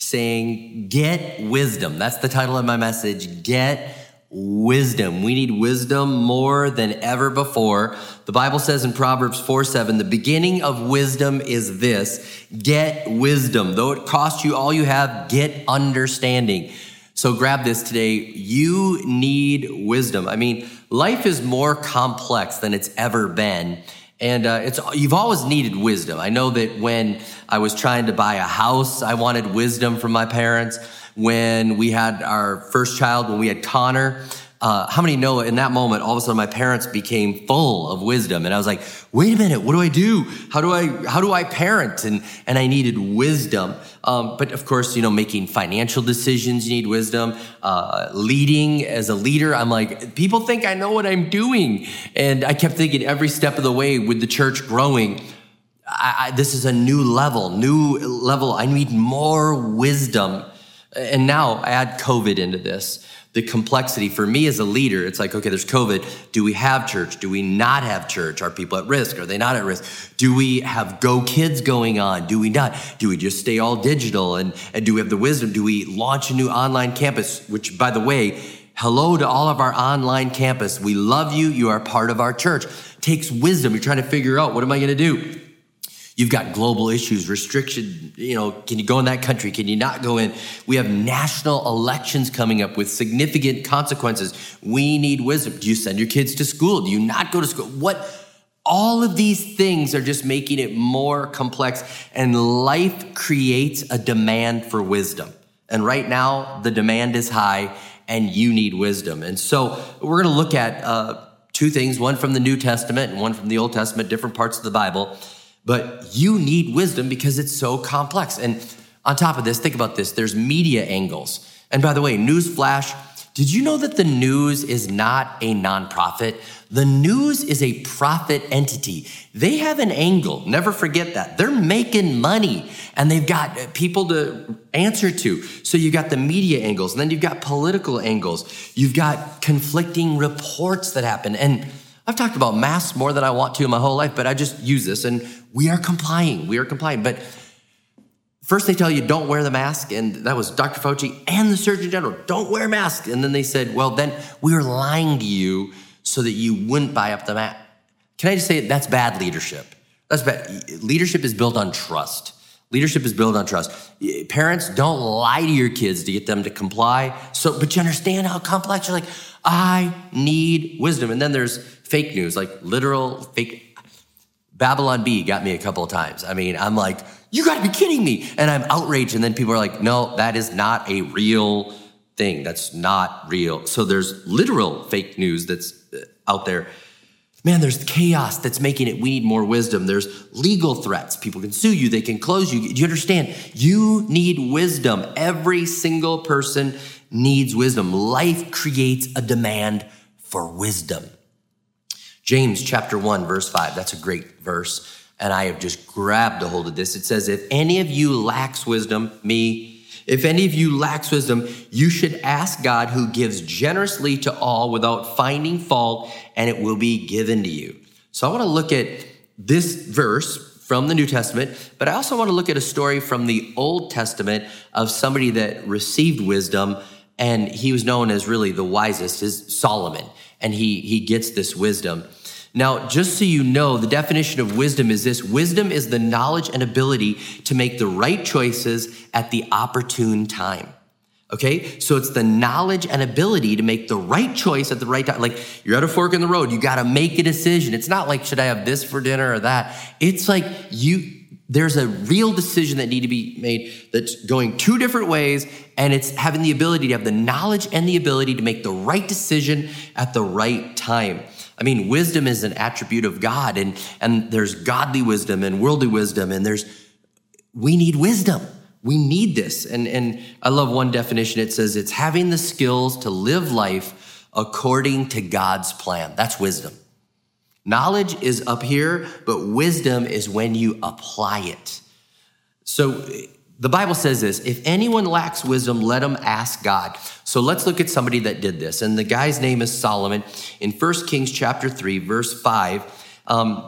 saying, get wisdom. That's the title of my message, get wisdom. We need wisdom more than ever before. The Bible says in Proverbs 4:7, the beginning of wisdom is this, get wisdom. Though it costs you all you have, get understanding. So grab this today. You need wisdom. I mean, life is more complex than it's ever been. And you've always needed wisdom. I know that when I was trying to buy a house, I wanted wisdom from my parents. When we had our first child, when we had Connor, how many know in that moment, all of a sudden my parents became full of wisdom. And I was like, wait a minute, what do I do? How do I parent? And I needed wisdom. But of course, you know, making financial decisions, you need wisdom. Leading as a leader, I'm like, people think I know what I'm doing. And I kept thinking every step of the way with the church growing, this is a new level. I need more wisdom. And now add COVID into this. The complexity for me as a leader, it's like, okay, there's COVID. Do we have church? Do we not have church? Are people at risk? Are they not at risk? Do we have Go Kids going on? Do we not? Do we just stay all digital? And do we have the wisdom? Do we launch a new online campus? Which, by the way, hello to all of our online campus. We love you. You are part of our church. It takes wisdom. You're trying to figure out, what am I going to do? You've got global issues, restriction, you know, can you go in that country? Can you not go in? We have national elections coming up with significant consequences. We need wisdom. Do you send your kids to school? Do you not go to school? What? All of these things are just making it more complex, and life creates a demand for wisdom. And right now, the demand is high, and you need wisdom. And so we're going to look at two things, one from the New Testament and one from the Old Testament, different parts of the Bible. But you need wisdom because it's so complex. And on top of this, think about this. There's media angles. And by the way, newsflash, did you know that the news is not a nonprofit? The news is a profit entity. They have an angle. Never forget that. They're making money, and they've got people to answer to. So you've got the media angles, and then you've got political angles. You've got conflicting reports that happen. And I've talked about masks more than I want to in my whole life, but I just use this, and we are complying. But first they tell you, don't wear the mask, and that was Dr. Fauci and the Surgeon General, don't wear masks. And then they said, well, then we were lying to you so that you wouldn't buy up the mask. Can I just say, that's bad leadership. That's bad. Leadership is built on trust. Leadership is built on trust. Parents, don't lie to your kids to get them to comply. But you understand how complex. You're like, I need wisdom. And then there's fake news, like literal fake. Babylon B got me a couple of times. I mean, I'm like, you got to be kidding me. And I'm outraged. And then people are like, no, that is not a real thing. That's not real. So there's literal fake news that's out there. Man, there's chaos that's making it. We need more wisdom. There's legal threats. People can sue you. They can close you. Do you understand? You need wisdom. Every single person needs wisdom. Life creates a demand for wisdom. James chapter 1, verse 5. That's a great verse. And I have just grabbed a hold of this. It says, if any of you lacks wisdom, you should ask God, who gives generously to all without finding fault, and it will be given to you. So I want to look at this verse from the New Testament, but I also want to look at a story from the Old Testament of somebody that received wisdom, and he was known as really the wisest, is Solomon, and he gets this wisdom. Now, just so you know, the definition of wisdom is this. Wisdom is the knowledge and ability to make the right choices at the opportune time, okay? So it's the knowledge and ability to make the right choice at the right time. Like, you're at a fork in the road. You got to make a decision. It's not like, should I have this for dinner or that? It's like there's a real decision that need to be made that's going two different ways, and it's having the ability to have the knowledge and the ability to make the right decision at the right time. I mean, wisdom is an attribute of God, and there's godly wisdom and worldly wisdom, and we need wisdom. We need this. And I love one definition. It says it's having the skills to live life according to God's plan. That's wisdom. Knowledge is up here, but wisdom is when you apply it. So the Bible says this, if anyone lacks wisdom, let him ask God. So let's look at somebody that did this. And the guy's name is Solomon. In 1 Kings chapter 3, verse 5,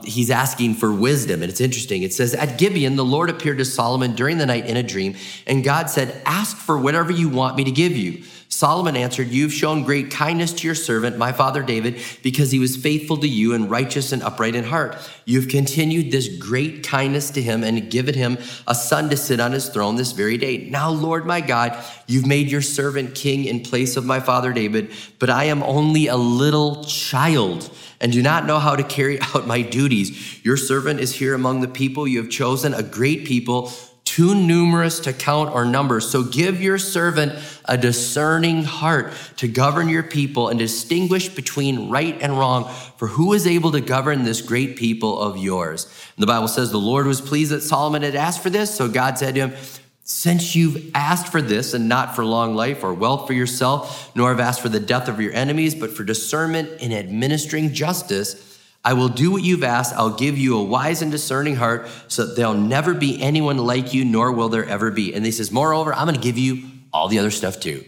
he's asking for wisdom. And it's interesting. It says, at Gibeon, the Lord appeared to Solomon during the night in a dream. And God said, ask for whatever you want me to give you. Solomon answered, you've shown great kindness to your servant, my father David, because he was faithful to you and righteous and upright in heart. You've continued this great kindness to him and given him a son to sit on his throne this very day. Now, Lord, my God, you've made your servant king in place of my father David, but I am only a little child and do not know how to carry out my duties. Your servant is here among the people. You have chosen a great people, too numerous to count or number. So give your servant a discerning heart to govern your people and distinguish between right and wrong, for who is able to govern this great people of yours? And the Bible says the Lord was pleased that Solomon had asked for this. So God said to him, since you've asked for this and not for long life or wealth for yourself, nor have asked for the death of your enemies, but for discernment in administering justice, I will do what you've asked. I'll give you a wise and discerning heart so that there'll never be anyone like you, nor will there ever be. And he says, moreover, I'm going to give you all the other stuff too.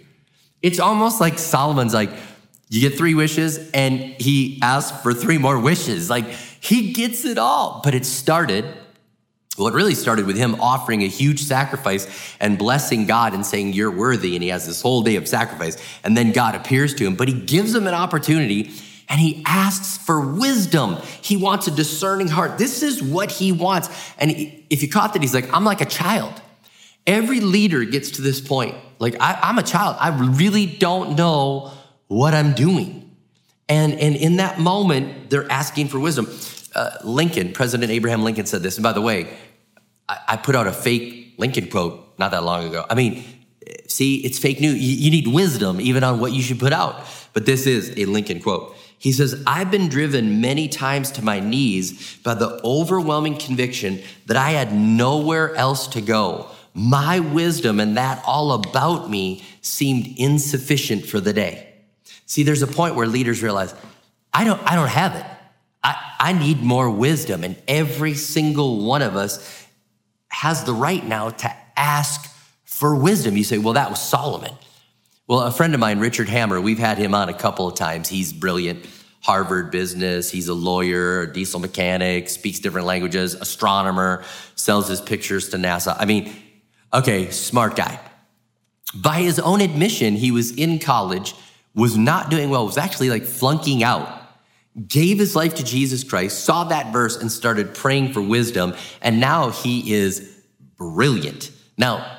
It's almost like Solomon's like, you get three wishes and he asked for three more wishes. Like he gets it all, but it really started with him offering a huge sacrifice and blessing God and saying, you're worthy. And he has this whole day of sacrifice. And then God appears to him, but he gives him an opportunity. And he asks for wisdom. He wants a discerning heart. This is what he wants. And if you caught that, he's like, I'm like a child. Every leader gets to this point. Like, I'm a child. I really don't know what I'm doing. And in that moment, they're asking for wisdom. President Abraham Lincoln said this. And by the way, I put out a fake Lincoln quote not that long ago. I mean, see, it's fake news. You need wisdom even on what you should put out. But this is a Lincoln quote. He says, I've been driven many times to my knees by the overwhelming conviction that I had nowhere else to go. My wisdom and that all about me seemed insufficient for the day. See, there's a point where leaders realize, I don't have it. I need more wisdom. And every single one of us has the right now to ask for wisdom. You say, well, that was Solomon. Well, a friend of mine, Richard Hammer, we've had him on a couple of times. He's brilliant, Harvard business. He's a lawyer, a diesel mechanic, speaks different languages, astronomer, sells his pictures to NASA. I mean, okay, smart guy. By his own admission, he was in college, was not doing well, was actually like flunking out, gave his life to Jesus Christ, saw that verse and started praying for wisdom. And now he is brilliant. Now,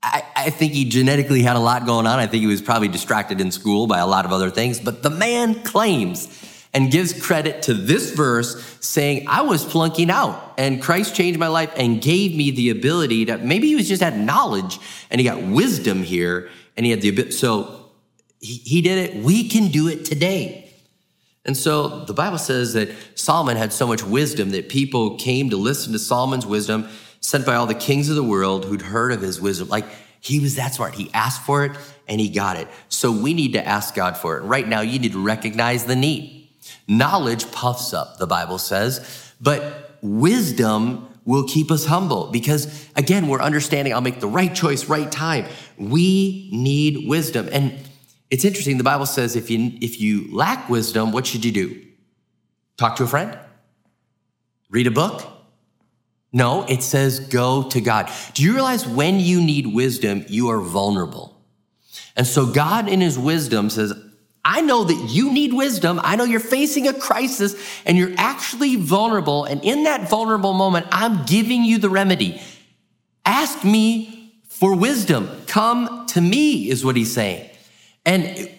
I think he genetically had a lot going on. I think he was probably distracted in school by a lot of other things. But the man claims and gives credit to this verse saying, I was flunking out and Christ changed my life and gave me the ability to, maybe he was just had knowledge and he got wisdom here and he had the ability. So he did it. We can do it today. And so the Bible says that Solomon had so much wisdom that people came to listen to Solomon's wisdom, sent by all the kings of the world who'd heard of his wisdom. Like he was that smart. He asked for it and he got it. So we need to ask God for it. Right now, you need to recognize the need. Knowledge puffs up, the Bible says, but wisdom will keep us humble because again, we're understanding I'll make the right choice, right time. We need wisdom. And it's interesting. The Bible says, if you lack wisdom, what should you do? Talk to a friend, read a book. No, it says go to God. Do you realize when you need wisdom, you are vulnerable? And so God in his wisdom says, I know that you need wisdom. I know you're facing a crisis and you're actually vulnerable. And in that vulnerable moment, I'm giving you the remedy. Ask me for wisdom. Come to me is what he's saying. And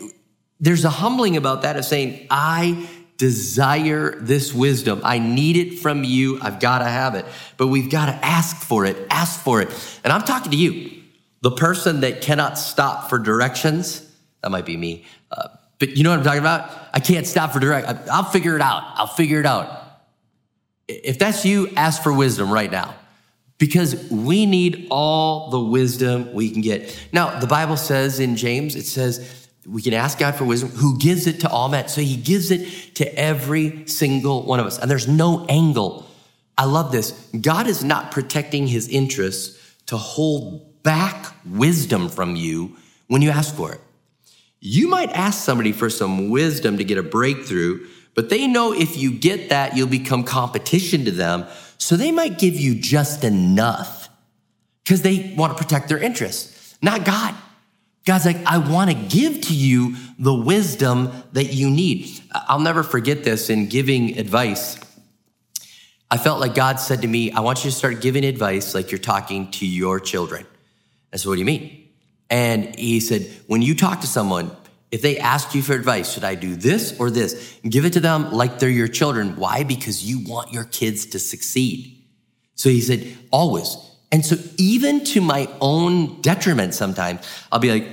there's a humbling about that of saying, I desire this wisdom. I need it from you. I've got to have it. But we've got to ask for it. Ask for it. And I'm talking to you, the person that cannot stop for directions. That might be me. But you know what I'm talking about? I can't stop for directions. I'll figure it out. If that's you, ask for wisdom right now. because we need all the wisdom we can get. Now, the Bible says in James, it says, we can ask God for wisdom, who gives it to all men. So he gives it to every single one of us. And there's no angle. I love this. God is not protecting his interests to hold back wisdom from you when you ask for it. You might ask somebody for some wisdom to get a breakthrough, but they know if you get that, you'll become competition to them. So they might give you just enough because they want to protect their interests, not God. God's like, I want to give to you the wisdom that you need. I'll never forget this in giving advice. I felt like God said to me, I want you to start giving advice like you're talking to your children. I said, what do you mean? And he said, when you talk to someone, if they ask you for advice, should I do this or this? Give it to them like they're your children. Why? Because you want your kids to succeed. So he said, always. And so even to my own detriment sometimes, I'll be like,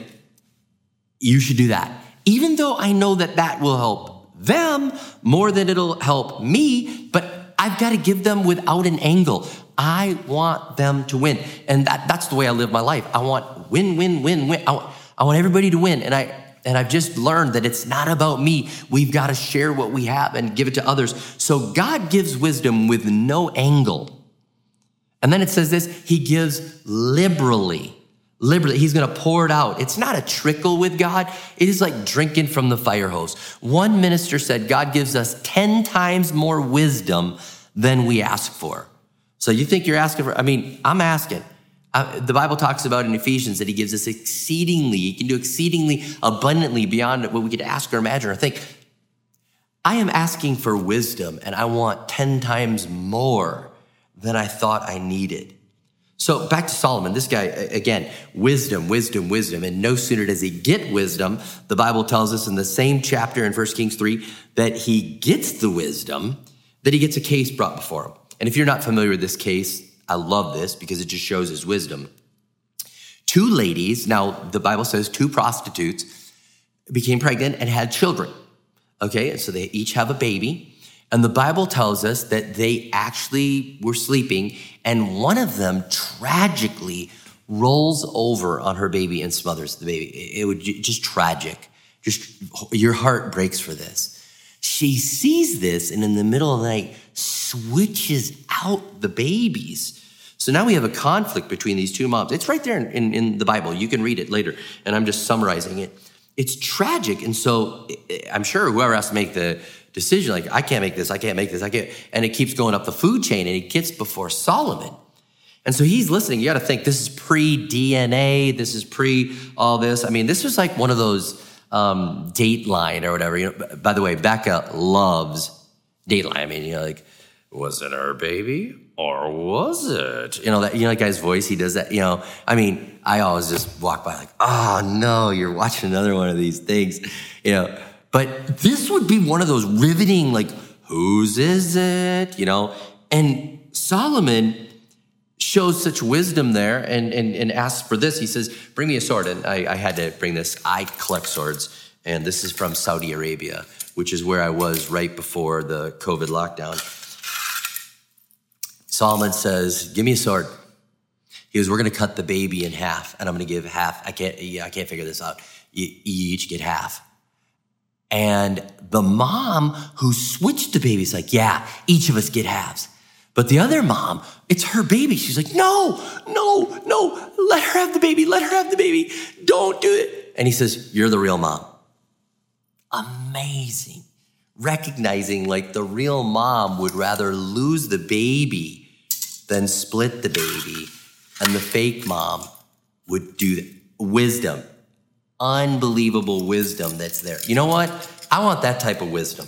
you should do that. Even though I know that that will help them more than it'll help me, but I've got to give them without an angle. I want them to win. And that's the way I live my life. I want win, win, win, win. I want everybody to win. And I've just learned that it's not about me. We've got to share what we have and give it to others. So God gives wisdom with no angle. And then it says this, he gives liberally. He's going to pour it out. It's not a trickle with God. It is like drinking from the fire hose. One minister said, God gives us 10 times more wisdom than we ask for. So you think you're asking for, I'm asking. The Bible talks about in Ephesians that he gives us exceedingly, he can do exceedingly abundantly beyond what we could ask or imagine or think. I am asking for wisdom and I want 10 times more than I thought I needed. So back to Solomon, this guy, again, wisdom. And no sooner does he get wisdom, the Bible tells us in the same chapter in 1 Kings 3 that he gets the wisdom, that he gets a case brought before him. And if you're not familiar with this case, I love this because it just shows his wisdom. Two ladies, now the Bible says two prostitutes, became pregnant and had children. Okay, and so they each have a baby. And the Bible tells us that they actually were sleeping, and one of them tragically rolls over on her baby and smothers the baby. It would just tragic. Just your heart breaks for this. She sees this, and in the middle of the night, switches out the babies. So now we have a conflict between these two moms. It's right there in the Bible. You can read it later, and I'm just summarizing it. It's tragic, and so I'm sure whoever has to make the decision, like, I can't make this. And it keeps going up the food chain, and it gets before Solomon. And so he's listening. You got to think, this is pre-DNA. This is pre-all this. This was like one of those Dateline or whatever. By the way, Becca loves Dateline. Was it her baby or was it? That guy's voice, he does that. I always just walk by like, oh, no, you're watching another one of these things, But this would be one of those riveting, like, whose is it? And Solomon shows such wisdom there and asks for this. He says, bring me a sword. And I had to bring this. I collect swords. And this is from Saudi Arabia, which is where I was right before the COVID lockdown. Solomon says, give me a sword. He goes, we're going to cut the baby in half. And I'm going to give half. I can't figure this out. You each get half. And the mom who switched the baby is like, yeah, each of us get halves. But the other mom, it's her baby. She's like, no, let her have the baby. Don't do it. And he says, you're the real mom. Amazing. Recognizing like the real mom would rather lose the baby than split the baby. And the fake mom would do that. Wisdom. Unbelievable wisdom that's there. You know what? I want that type of wisdom.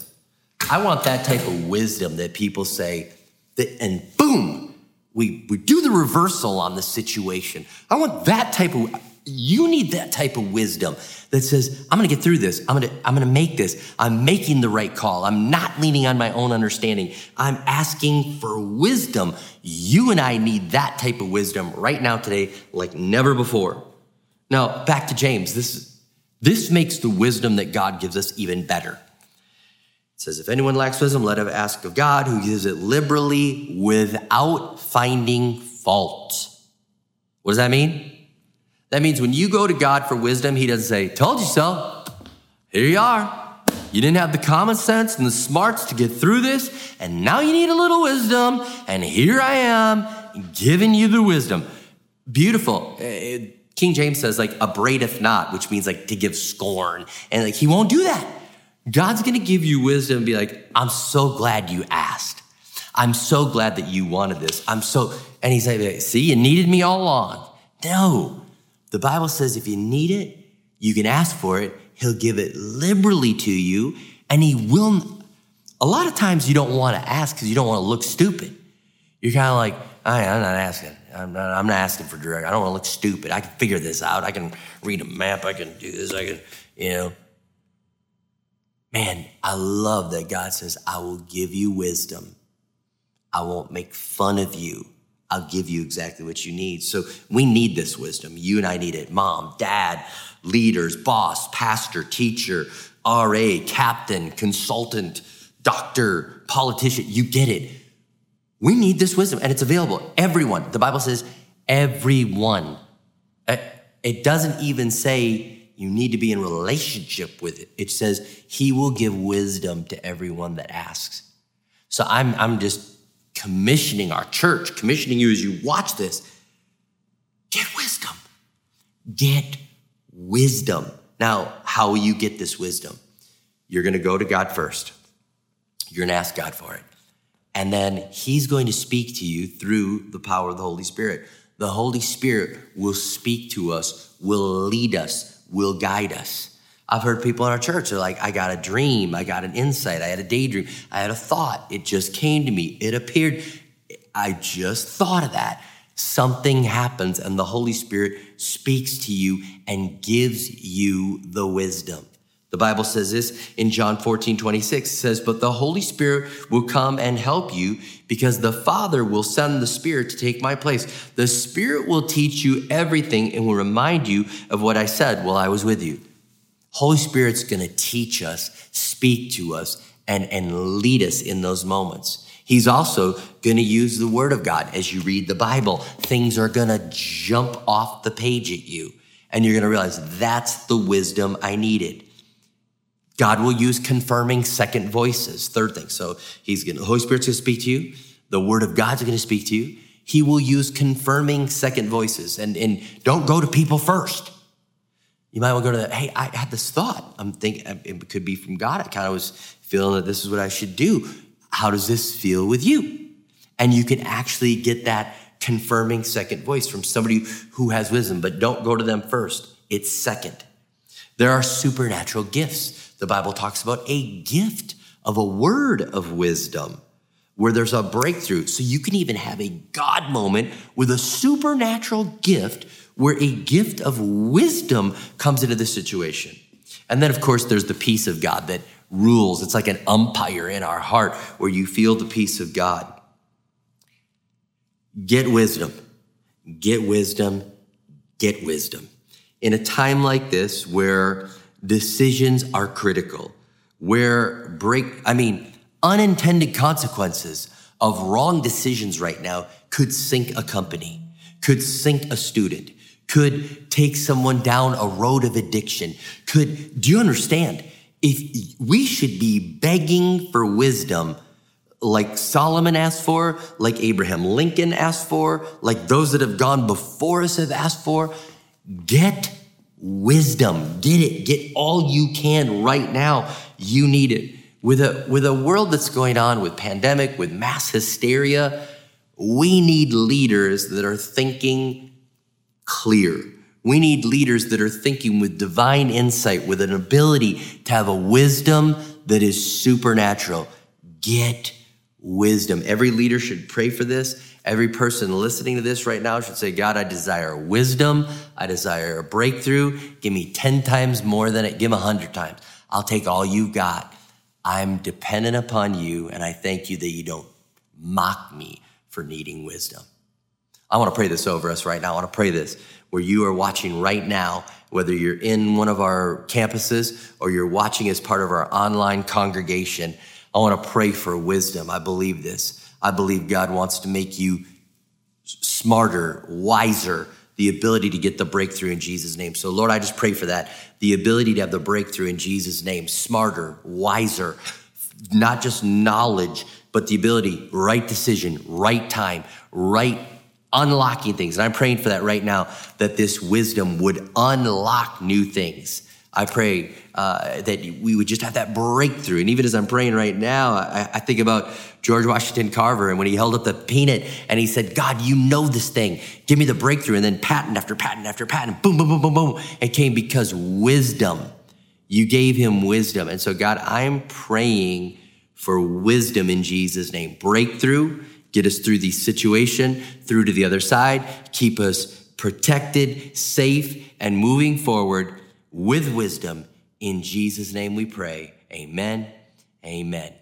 I want that type of wisdom that people say, that, and boom, we do the reversal on the situation. I want that type of, you need that type of wisdom that says, I'm going to get through this. I'm going to make this. I'm making the right call. I'm not leaning on my own understanding. I'm asking for wisdom. You and I need that type of wisdom right now today, like never before. Now, back to James. This makes the wisdom that God gives us even better. It says, if anyone lacks wisdom, let him ask of God, who gives it liberally without finding fault. What does that mean? That means when you go to God for wisdom, he doesn't say, told you so. Here you are. You didn't have the common sense and the smarts to get through this, and now you need a little wisdom, and here I am giving you the wisdom. Beautiful. King James says, like, abradeth not, which means, like, to give scorn. And, like, he won't do that. God's going to give you wisdom and be like, I'm so glad you asked. I'm so glad that you wanted this. And he's like, see, you needed me all along. No. The Bible says if you need it, you can ask for it. He'll give it liberally to you. And he will. A lot of times you don't want to ask because you don't want to look stupid. You're kind of like, I'm not asking. I'm not asking for direction. I don't want to look stupid. I can figure this out. I can read a map. I can do this. I can, Man, I love that God says, I will give you wisdom. I won't make fun of you. I'll give you exactly what you need. So we need this wisdom. You and I need it. Mom, dad, leaders, boss, pastor, teacher, RA, captain, consultant, doctor, politician. You get it. We need this wisdom, and it's available. Everyone. The Bible says everyone. It doesn't even say you need to be in relationship with it. It says he will give wisdom to everyone that asks. So I'm just commissioning our church, commissioning you as you watch this. Get wisdom. Get wisdom. Now, how will you get this wisdom? You're going to go to God first. You're going to ask God for it. And then he's going to speak to you through the power of the Holy Spirit. The Holy Spirit will speak to us, will lead us, will guide us. I've heard people in our church are like, I got a dream, I got an insight, I had a daydream, I had a thought, it just came to me, it appeared, I just thought of that. Something happens and the Holy Spirit speaks to you and gives you the wisdom. The Bible says this in John 14:26, it says, but the Holy Spirit will come and help you because the Father will send the Spirit to take my place. The Spirit will teach you everything and will remind you of what I said while I was with you. Holy Spirit's going to teach us, speak to us, and lead us in those moments. He's also going to use the Word of God. As you read the Bible, things are going to jump off the page at you, and you're going to realize that's the wisdom I needed. God will use confirming second voices. Third thing. So the Holy Spirit's going to speak to you. The Word of God's going to speak to you. He will use confirming second voices. And don't go to people first. You might want to go to that. Hey, I had this thought. I'm thinking it could be from God. I kind of was feeling that this is what I should do. How does this feel with you? And you can actually get that confirming second voice from somebody who has wisdom. But don't go to them first. It's second. There are supernatural gifts. The Bible talks about a gift of a word of wisdom where there's a breakthrough. So you can even have a God moment with a supernatural gift where a gift of wisdom comes into the situation. And then, of course, there's the peace of God that rules. It's like an umpire in our heart where you feel the peace of God. Get wisdom. Get wisdom. Get wisdom. In a time like this where decisions are critical, where unintended consequences of wrong decisions right now could sink a company, could sink a student, could take someone down a road of addiction. Do you understand? If we should be begging for wisdom like Solomon asked for, like Abraham Lincoln asked for, like those that have gone before us have asked for, get wisdom. Get it. Get all you can right now. You need it. With a world that's going on with pandemic, with mass hysteria, we need leaders that are thinking clear. We need leaders that are thinking with divine insight, with an ability to have a wisdom that is supernatural. Get wisdom. Every leader should pray for this. Every person listening to this right now should say, God, I desire wisdom. I desire a breakthrough. Give me 10 times more than it. Give 100 times. I'll take all you've got. I'm dependent upon you, and I thank you that you don't mock me for needing wisdom. I want to pray this over us right now. I want to pray this where you are watching right now, whether you're in one of our campuses or you're watching as part of our online congregation. I want to pray for wisdom. I believe this. I believe God wants to make you smarter, wiser, the ability to get the breakthrough in Jesus' name. So Lord, I just pray for that, the ability to have the breakthrough in Jesus' name, smarter, wiser, not just knowledge, but the ability, right decision, right time, right unlocking things. And I'm praying for that right now, that this wisdom would unlock new things. I pray that we would just have that breakthrough. And even as I'm praying right now, I think about George Washington Carver, and when he held up the peanut and he said, God, you know this thing, give me the breakthrough. And then patent after patent after patent, boom, boom, boom, boom, boom. It came because wisdom, you gave him wisdom. And so God, I'm praying for wisdom in Jesus' name. Breakthrough, get us through the situation, through to the other side, keep us protected, safe, and moving forward with wisdom. In Jesus' name we pray. Amen. Amen.